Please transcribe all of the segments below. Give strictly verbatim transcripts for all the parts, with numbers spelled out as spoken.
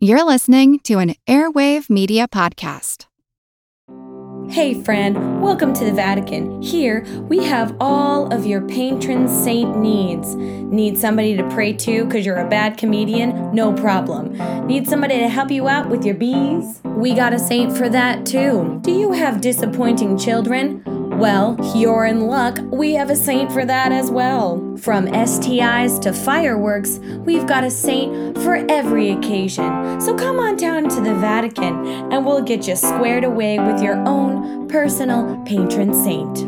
You're listening to an Airwave Media Podcast. Hey friend, welcome to the Vatican. Here we have all of your patron saint needs. Need somebody to pray to because you're a bad comedian? No problem. Need somebody to help you out with your bees? We got a saint for that too. Do you have disappointing children? Well, you're in luck. We have a saint for that as well. From S T Is to fireworks, we've got a saint for every occasion. So come on down to the Vatican and we'll get you squared away with your own personal patron saint.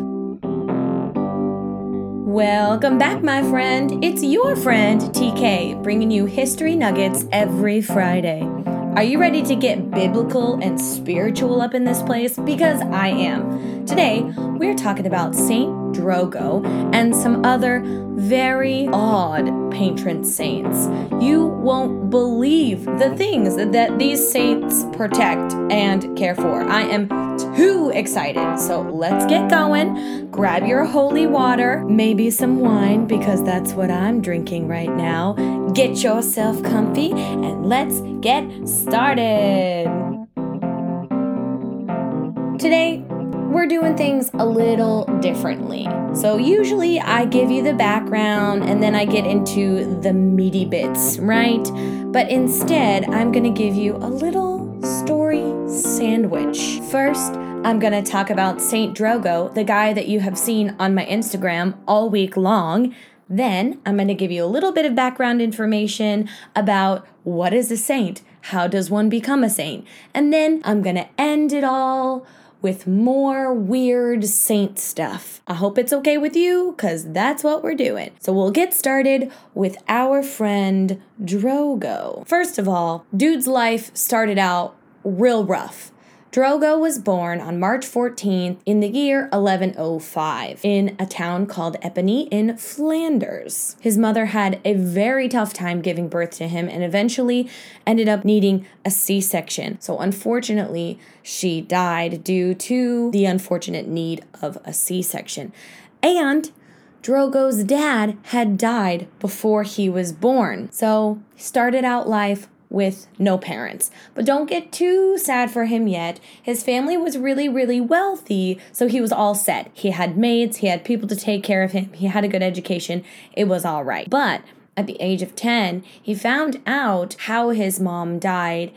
Welcome back, my friend. It's your friend, T K, bringing you history nuggets every Friday. Are you ready to get biblical and spiritual up in this place? Because I am. Today, we're talking about Saint Drogo and some other very odd patron saints. You won't believe the things that these saints protect and care for. I am too excited. So let's get going. Grab your holy water, maybe some wine, because that's what I'm drinking right now. Get yourself comfy and let's get started. Today, we're doing things a little differently. So usually I give you the background and then I get into the meaty bits, right? But instead, I'm gonna give you a little story sandwich. First, I'm gonna talk about Saint Drogo, the guy that you have seen on my Instagram all week long. Then I'm gonna give you a little bit of background information about what is a saint? How does one become a saint? And then I'm gonna end it all with more weird saint stuff. I hope it's okay with you, because that's what we're doing. So we'll get started with our friend Drogo. First of all, dude's life started out real rough. Drogo was born on March fourteenth in the year eleven oh five in a town called Epony in Flanders. His mother had a very tough time giving birth to him and eventually ended up needing a C-section. So unfortunately, she died due to the unfortunate need of a C-section. And Drogo's dad had died before he was born. So he started out life with no parents. But don't get too sad for him yet. His family was really, really wealthy, so he was all set. He had maids, he had people to take care of him, he had a good education, it was all right. But at the age of ten, he found out how his mom died,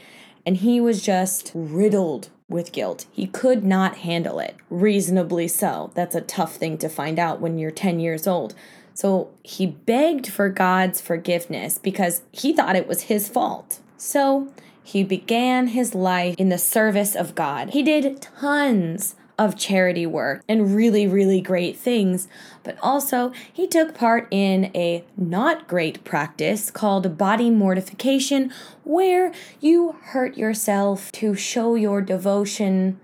and he was just riddled with guilt. He could not handle it. Reasonably so. That's a tough thing to find out when you're ten years old. So he begged for God's forgiveness because he thought it was his fault. So he began his life in the service of God. He did tons of charity work and really, really great things, but also he took part in a not great practice called body mortification, where you hurt yourself to show your devotion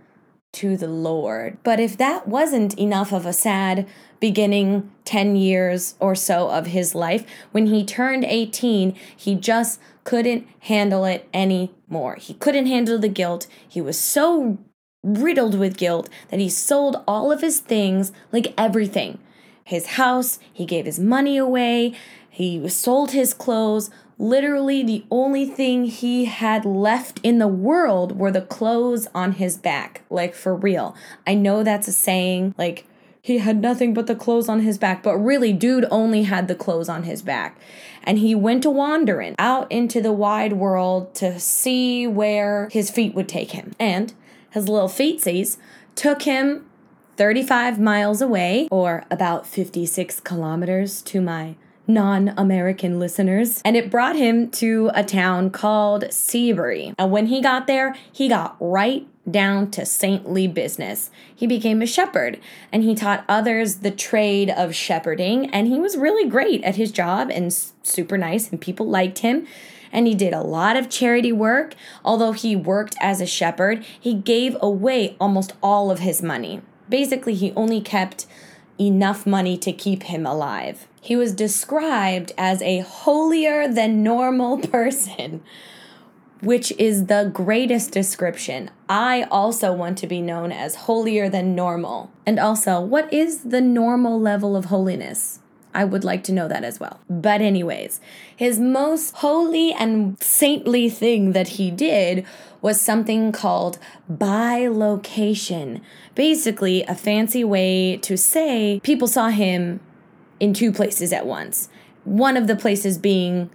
to the Lord. But if that wasn't enough of a sad beginning ten years or so of his life, when he turned eighteen, he just couldn't handle it anymore. He couldn't handle the guilt. He was so riddled with guilt that he sold all of his things, like everything. His house, he gave his money away, he sold his clothes. Literally the only thing he had left in the world were the clothes on his back. Like, for real. I know that's a saying, like, he had nothing but the clothes on his back. But really, dude only had the clothes on his back. And he went to wandering out into the wide world to see where his feet would take him. And his little feetsies took him thirty-five miles away, or about fifty-six kilometers to my non-American listeners. And it brought him to a town called Seabury. And when he got there, he got right down to saintly business. He became a shepherd and he taught others the trade of shepherding, and he was really great at his job and super nice, and people liked him. And he did a lot of charity work. Although he worked as a shepherd, he gave away almost all of his money. Basically, he only kept enough money to keep him alive. He was described as a holier than normal person, which is the greatest description. I also want to be known as holier than normal. And also, what is the normal level of holiness? I would like to know that as well. But anyways, his most holy and saintly thing that he did was something called bilocation. Basically, a fancy way to say people saw him in two places at once. One of the places being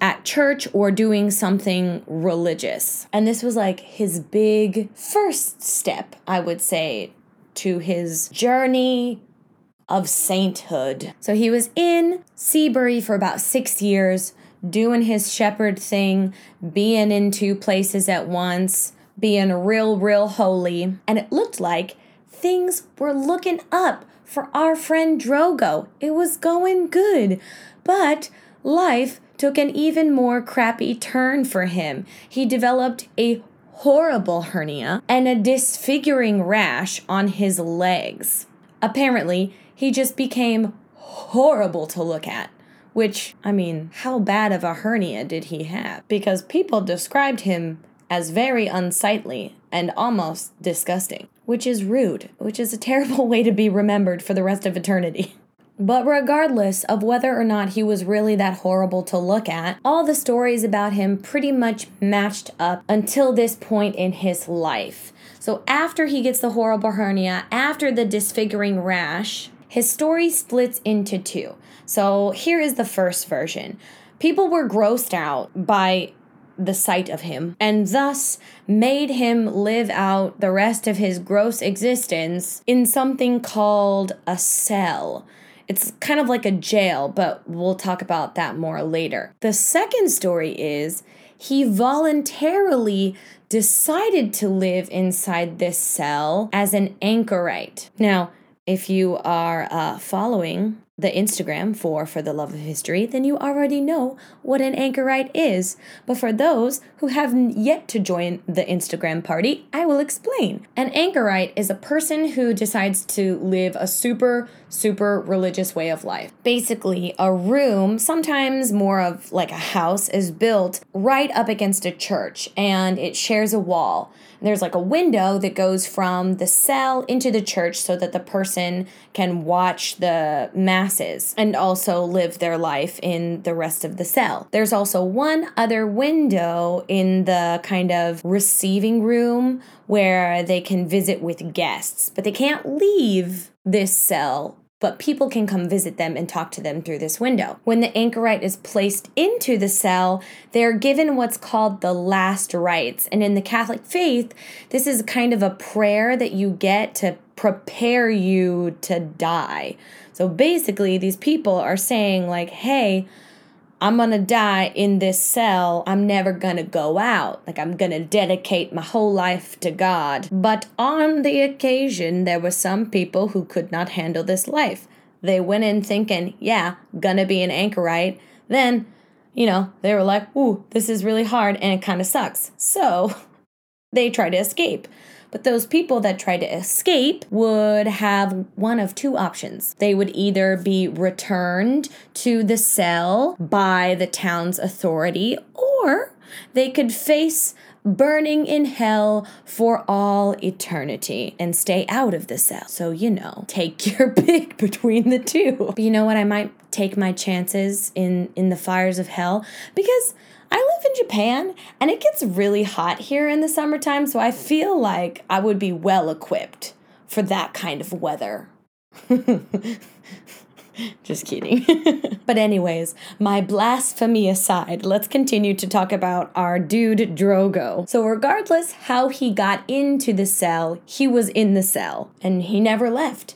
at church or doing something religious. And this was like his big first step, I would say, to his journey of sainthood. So he was in Seabury for about six years, doing his shepherd thing, being in two places at once, being real, real holy. And it looked like things were looking up for our friend Drogo. It was going good, but life took an even more crappy turn for him. He developed a horrible hernia and a disfiguring rash on his legs. Apparently, he just became horrible to look at, which, I mean, how bad of a hernia did he have? Because people described him as very unsightly and almost disgusting, which is rude, which is a terrible way to be remembered for the rest of eternity. But regardless of whether or not he was really that horrible to look at, all the stories about him pretty much matched up until this point in his life. So after he gets the horrible hernia, after the disfiguring rash, his story splits into two. So here is the first version. People were grossed out by the sight of him and thus made him live out the rest of his gross existence in something called a cell. It's kind of like a jail, but we'll talk about that more later. The second story is he voluntarily decided to live inside this cell as an anchorite. Now, if you are uh, following the Instagram for For the Love of History, then you already know what an anchorite is. But for those who have yet to join the Instagram party, I will explain. An anchorite is a person who decides to live a super, super religious way of life. Basically, a room, sometimes more of like a house, is built right up against a church and it shares a wall. There's like a window that goes from the cell into the church so that the person can watch the masses and also live their life in the rest of the cell. There's also one other window in the kind of receiving room where they can visit with guests, but they can't leave this cell, but people can come visit them and talk to them through this window. When the anchorite is placed into the cell, they're given what's called the last rites. And in the Catholic faith, this is kind of a prayer that you get to prepare you to die. So basically, these people are saying like, hey, I'm gonna die in this cell. I'm never gonna go out. Like, I'm gonna dedicate my whole life to God. But on the occasion, there were some people who could not handle this life. They went in thinking, yeah, gonna be an anchorite. Then, you know, they were like, ooh, this is really hard and it kind of sucks. So they tried to escape. But those people that tried to escape would have one of two options. They would either be returned to the cell by the town's authority, or they could face burning in hell for all eternity and stay out of the cell. So, you know, take your pick between the two. But you know what? I might take my chances in, in the fires of hell because I live in Japan and it gets really hot here in the summertime, so I feel like I would be well equipped for that kind of weather. Just kidding. But anyways, my blasphemy aside, let's continue to talk about our dude Drogo. So regardless how he got into the cell, he was in the cell and he never left.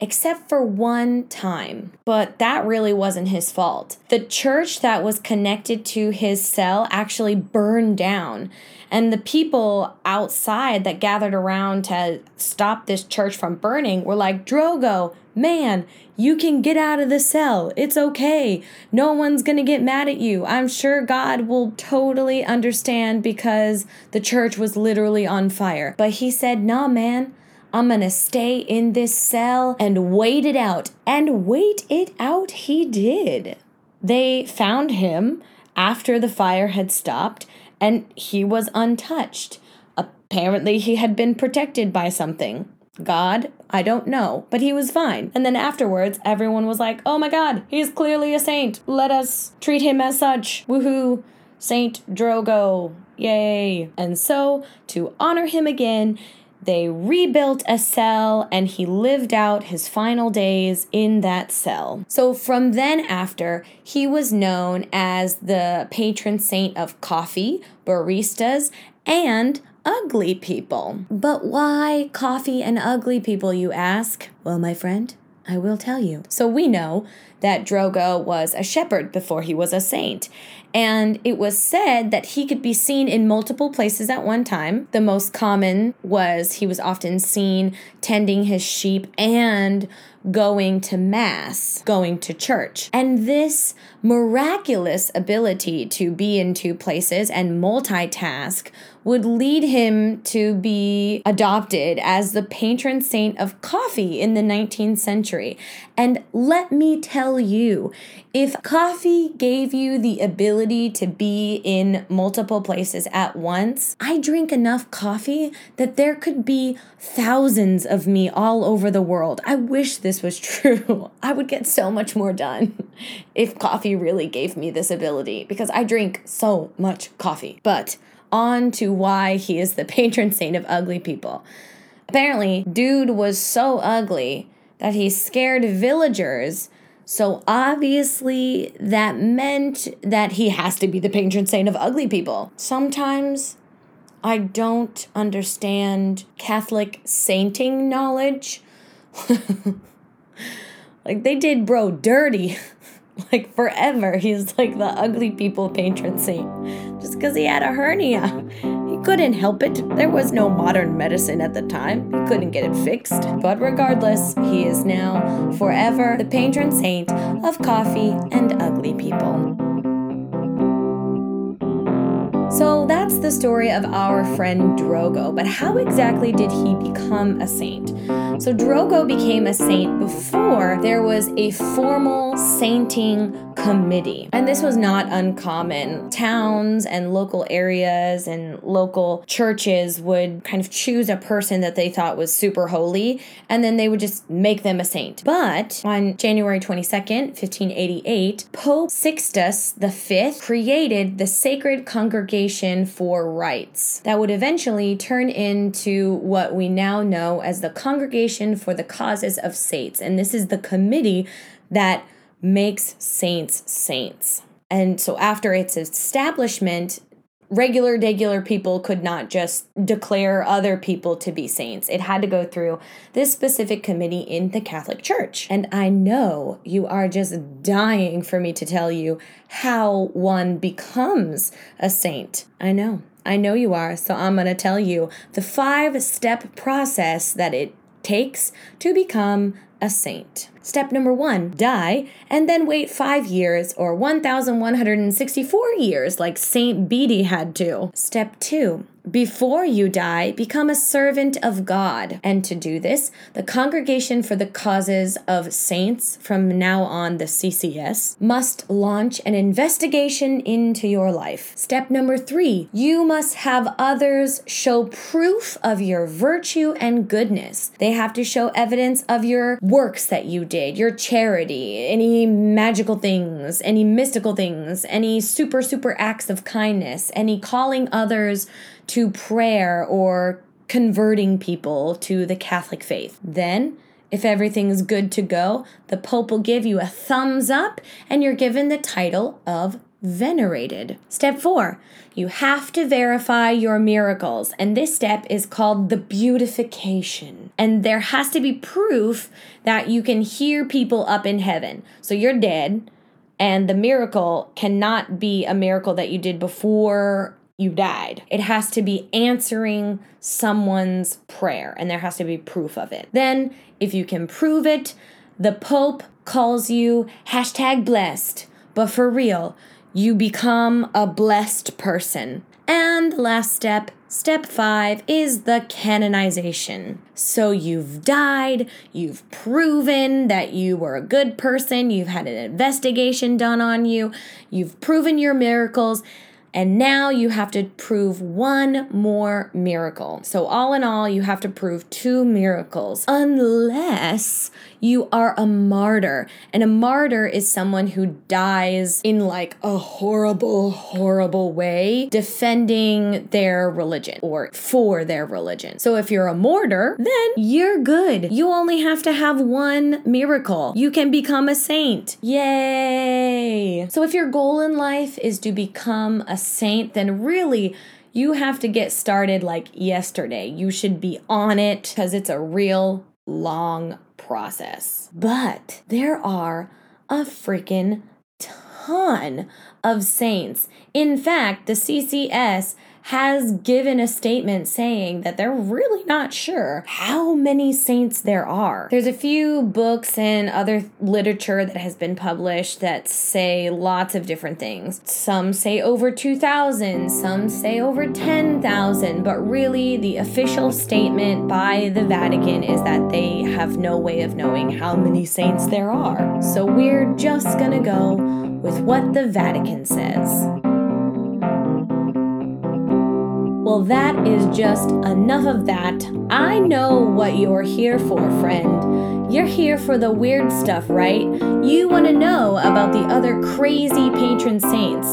Except for one time. But that really wasn't his fault. The church that was connected to his cell actually burned down. And the people outside that gathered around to stop this church from burning were like, Drogo, man, you can get out of the cell. It's okay. No one's going to get mad at you. I'm sure God will totally understand because the church was literally on fire. But he said, nah, man. I'm gonna stay in this cell and wait it out. And wait it out he did. They found him after the fire had stopped and he was untouched. Apparently he had been protected by something. God? I don't know. But he was fine. And then afterwards, everyone was like, oh my God, he's clearly a saint. Let us treat him as such. Woohoo. Saint Drogo. Yay. And so, to honor him again, they rebuilt a cell, and he lived out his final days in that cell. So from then after, he was known as the patron saint of coffee, baristas, and ugly people. But why coffee and ugly people, you ask? Well, my friend, I will tell you. So we know that Drogo was a shepherd before he was a saint. And it was said that he could be seen in multiple places at one time. The most common was he was often seen tending his sheep and going to mass, going to church. And this miraculous ability to be in two places and multitask would lead him to be adopted as the patron saint of coffee in the nineteenth century. And let me tell you, if coffee gave you the ability to be in multiple places at once, I drink enough coffee that there could be thousands of me all over the world. I wish this was true. I would get so much more done if coffee really gave me this ability, because I drink so much coffee. But on to why he is the patron saint of ugly people. Apparently, dude was so ugly that he scared villagers. So obviously that meant that he has to be the patron saint of ugly people. Sometimes I don't understand Catholic sainting knowledge. Like, they did bro dirty. Like, forever, he's like the ugly people patron saint. Just because he had a hernia. He couldn't help it. There was no modern medicine at the time. He couldn't get it fixed. But regardless, he is now forever the patron saint of coffee and ugly people. So that's the story of our friend Drogo, but how exactly did he become a saint? So Drogo became a saint before there was a formal sainting committee. And this was not uncommon. Towns and local areas and local churches would kind of choose a person that they thought was super holy, and then they would just make them a saint. But on January twenty-second, fifteen eighty-eight, Pope Sixtus the Fifth created the Sacred Congregation for Rites that would eventually turn into what we now know as the Congregation for the Causes of Saints. And this is the committee that makes saints saints. And so after its establishment, regular, regular people could not just declare other people to be saints. It had to go through this specific committee in the Catholic Church. And I know you are just dying for me to tell you how one becomes a saint. I know. I know you are. So I'm going to tell you the five-step process that it takes to become a saint. Step number one, die, and then wait five years or one thousand one hundred sixty-four years like Saint Bede had to. Step two, before you die, become a servant of God. And to do this, the Congregation for the Causes of Saints, from now on the C C S, must launch an investigation into your life. Step number three, you must have others show proof of your virtue and goodness. They have to show evidence of your works that you do. Did, your charity, any magical things, any mystical things, any super, super acts of kindness, any calling others to prayer or converting people to the Catholic faith. Then, if everything's good to go, the Pope will give you a thumbs up and you're given the title of venerated. Step four, you have to verify your miracles, and this step is called the beatification. And there has to be proof that you can hear people up in heaven. So you're dead, and the miracle cannot be a miracle that you did before you died. It has to be answering someone's prayer, and there has to be proof of it. Then, if you can prove it, the Pope calls you hashtag blessed, but for real, you become a blessed person. And the last step, step five, is the canonization. So you've died, you've proven that you were a good person, you've had an investigation done on you, you've proven your miracles, And now you have to prove one more miracle. So all in all, you have to prove two miracles, unless you are a martyr. And a martyr is someone who dies in like a horrible, horrible way, defending their religion or for their religion. So if you're a martyr, then you're good. You only have to have one miracle. You can become a saint. Yay! So if your goal in life is to become a saint, then really you have to get started like yesterday. You should be on it because it's a real long process. But there are a freaking ton of saints. In fact, the C C S has given a statement saying that they're really not sure how many saints there are. There's a few books and other literature that has been published that say lots of different things. Some say over two thousand, some say over ten thousand, but really the official statement by the Vatican is that they have no way of knowing how many saints there are. So we're just gonna go with what the Vatican says. Well, that is just enough of that. I know what you're here for, friend. You're here for the weird stuff, right? You want to know about the other crazy patron saints.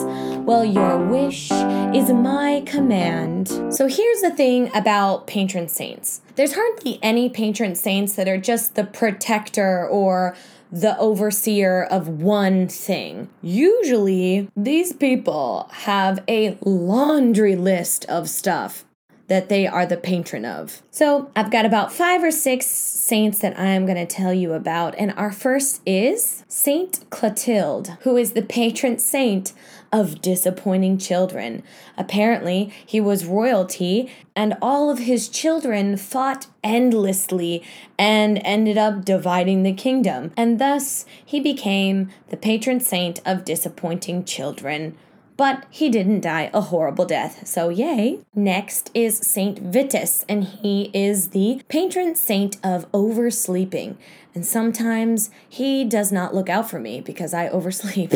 Well, your wish is my command. So here's the thing about patron saints. There's hardly any patron saints that are just the protector or the overseer of one thing. Usually, these people have a laundry list of stuff that they are the patron of. So I've got about five or six saints that I'm going to tell you about. And our first is Saint Clotilde, who is the patron saint of disappointing children. Apparently, he was royalty, and all of his children fought endlessly and ended up dividing the kingdom. And thus, he became the patron saint of disappointing children. But he didn't die a horrible death, so yay. Next is Saint Vitus, and he is the patron saint of oversleeping. And sometimes he does not look out for me because I oversleep.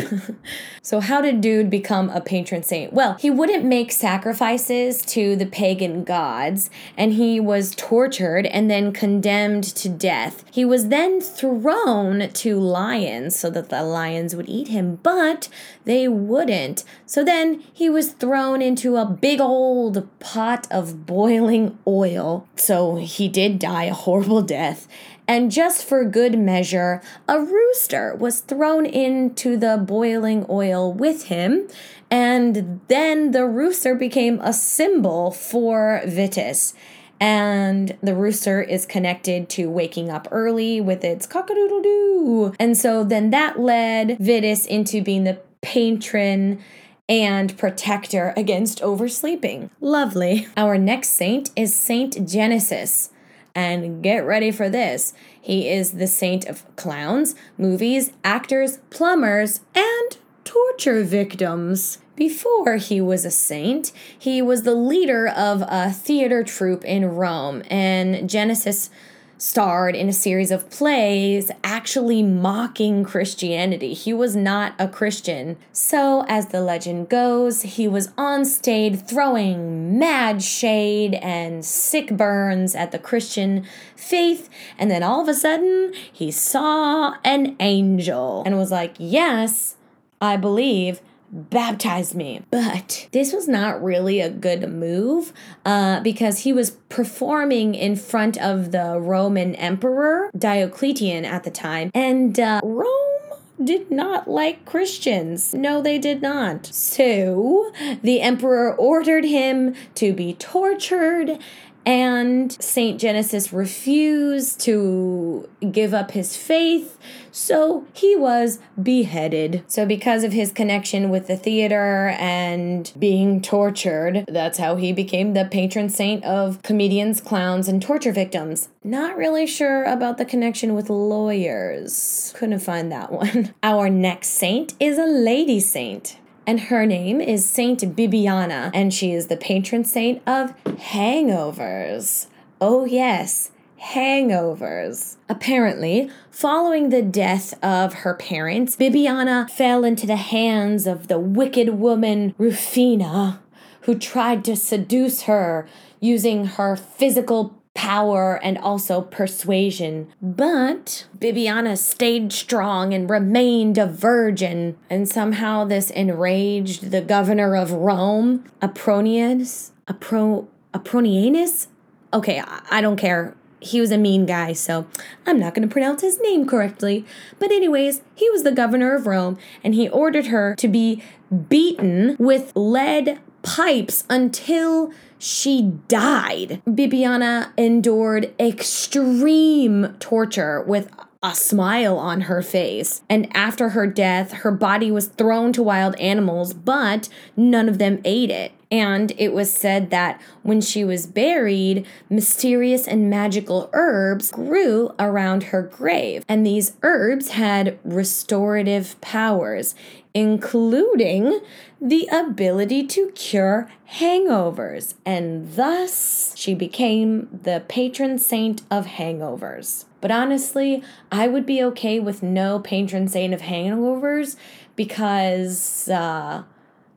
So how did dude become a patron saint? Well, he wouldn't make sacrifices to the pagan gods, and he was tortured and then condemned to death. He was then thrown to lions so that the lions would eat him, but they wouldn't. So then he was thrown into a big old pot of boiling oil. So he did die a horrible death. And just for good measure, a rooster was thrown into the boiling oil with him. And then the rooster became a symbol for Vitus. And the rooster is connected to waking up early with its cock-a-doodle-doo. And so then that led Vitus into being the patron and protector against oversleeping. Lovely. Our next saint is Saint Genesis. And get ready for this. He is the saint of clowns, movies, actors, plumbers, and torture victims. Before he was a saint, he was the leader of a theater troupe in Rome, and Genesis starred in a series of plays actually mocking Christianity. He was not a Christian. So, as the legend goes, he was on stage throwing mad shade and sick burns at the Christian faith, and then all of a sudden, he saw an angel and was like, "Yes, I believe. Baptize me." But this was not really a good move uh, because he was performing in front of the Roman emperor, Diocletian at the time, and uh, Rome did not like Christians. No, they did not. So the emperor ordered him to be tortured, and Saint Genesis refused to give up his faith, so he was beheaded. So because of his connection with the theater and being tortured, that's how he became the patron saint of comedians, clowns, and torture victims. Not really sure about the connection with lawyers. Couldn't find that one. Our next saint is a lady saint. And her name is Saint Bibiana, and she is the patron saint of hangovers. Oh yes, hangovers. Apparently, following the death of her parents, Bibiana fell into the hands of the wicked woman Rufina, who tried to seduce her using her physical power and also persuasion. But Bibiana stayed strong and remained a virgin, and somehow this enraged the governor of Rome, Apronianus. Apro Apronianus? Okay, I, I don't care. He was a mean guy, so I'm not going to pronounce his name correctly. But anyways, he was the governor of Rome, and he ordered her to be beaten with lead pipes until she died. Bibiana endured extreme torture with a smile on her face. And after her death, her body was thrown to wild animals, but none of them ate it. And it was said that when she was buried, mysterious and magical herbs grew around her grave. And these herbs had restorative powers, including the ability to cure hangovers. And thus, she became the patron saint of hangovers. But honestly, I would be okay with no patron saint of hangovers because, uh...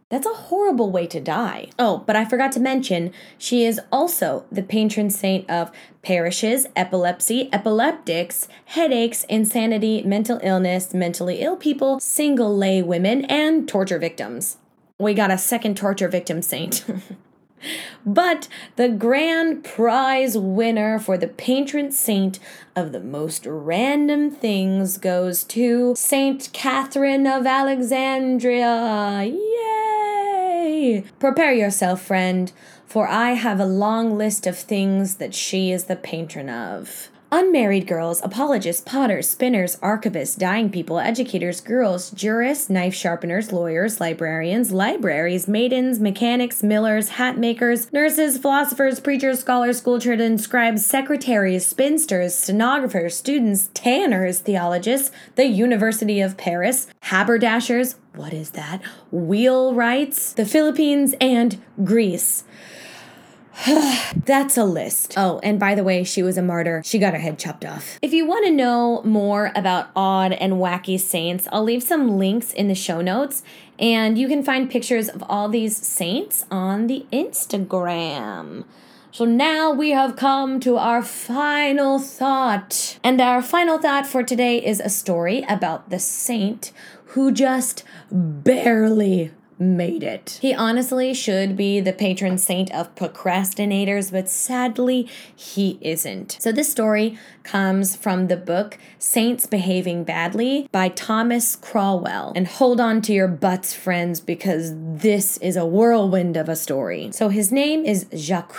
that's a horrible way to die. Oh, but I forgot to mention, she is also the patron saint of parishes, epilepsy, epileptics, headaches, insanity, mental illness, mentally ill people, single lay women, and torture victims. We got a second torture victim saint. But the grand prize winner for the patron saint of the most random things goes to Saint Catherine of Alexandria. Yay! Prepare yourself, friend, for I have a long list of things that she is the patron of. Unmarried girls, apologists, potters, spinners, archivists, dying people, educators, girls, jurists, knife sharpeners, lawyers, librarians, libraries, maidens, mechanics, millers, hat makers, nurses, philosophers, preachers, scholars, schoolchildren, scribes, secretaries, spinsters, stenographers, students, tanners, theologists, the University of Paris, haberdashers, what is that, wheelwrights, the Philippines, and Greece. That's a list. Oh, and by the way, she was a martyr. She got her head chopped off. If you want to know more about odd and wacky saints, I'll leave some links in the show notes, and you can find pictures of all these saints on the Instagram. So now we have come to our final thought. And our final thought for today is a story about the saint who just barely made it. He honestly should be the patron saint of procrastinators, but sadly, he isn't. So this story comes from the book Saints Behaving Badly by Thomas Craughwell. And hold on to your butts, friends, because this is a whirlwind of a story. So his name is Jacques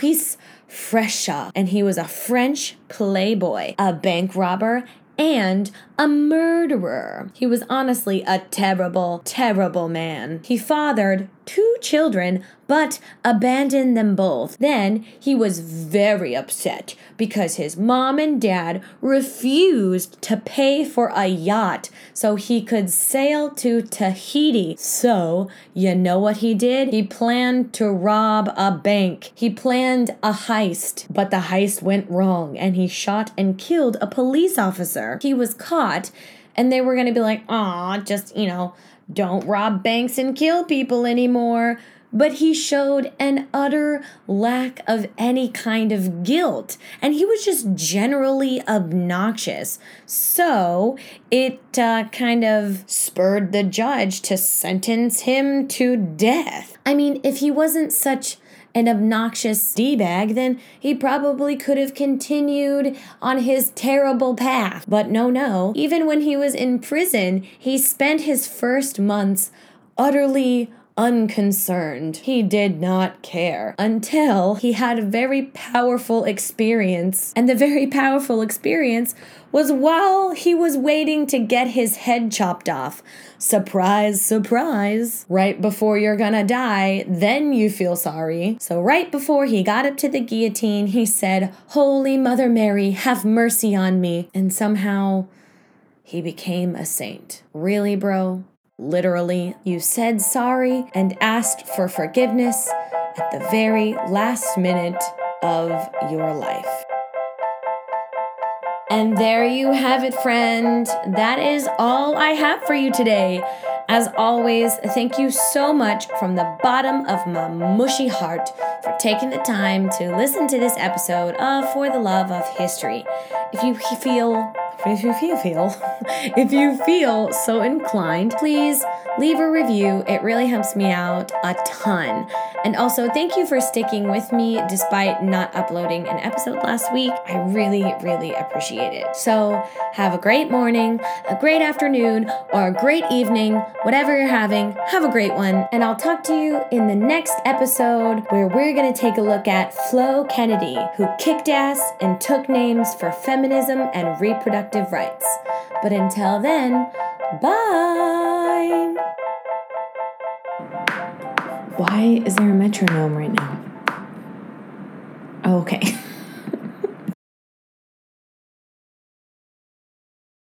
Fréchal, and he was a French playboy, a bank robber, and a murderer. He was honestly a terrible, terrible man. He fathered two children, but abandoned them both. Then he was very upset because his mom and dad refused to pay for a yacht so he could sail to Tahiti. So, you know what he did? He planned to rob a bank. He planned a heist, but the heist went wrong and he shot and killed a police officer. He was caught, and they were going to be like, aw, just, you know, don't rob banks and kill people anymore. But he showed an utter lack of any kind of guilt. And he was just generally obnoxious. So it uh, kind of spurred the judge to sentence him to death. I mean, if he wasn't such an obnoxious D-bag, then he probably could have continued on his terrible path. But no, no. Even when he was in prison, he spent his first months utterly unconcerned. He did not care until he had a very powerful experience. And the very powerful experience was while he was waiting to get his head chopped off. Surprise, surprise. Right before you're gonna die, then you feel sorry. So right before he got up to the guillotine, he said, "Holy Mother Mary, have mercy on me." And somehow he became a saint. Really, bro? Literally, you said sorry and asked for forgiveness at the very last minute of your life. And there you have it, friend. That is all I have for you today. As always, thank you so much from the bottom of my mushy heart for taking the time to listen to this episode of For the Love of History. If you feel, if you feel, feel if you feel so inclined, please leave a review. It really helps me out a ton. And also, thank you for sticking with me despite not uploading an episode last week. I really, really appreciate it. So have a great morning, a great afternoon, or a great evening. Whatever you're having, have a great one. And I'll talk to you in the next episode where we're going to take a look at Flo Kennedy, who kicked ass and took names for feminism and reproductive rights. But until then, bye! Why is there a metronome right now? Oh, okay.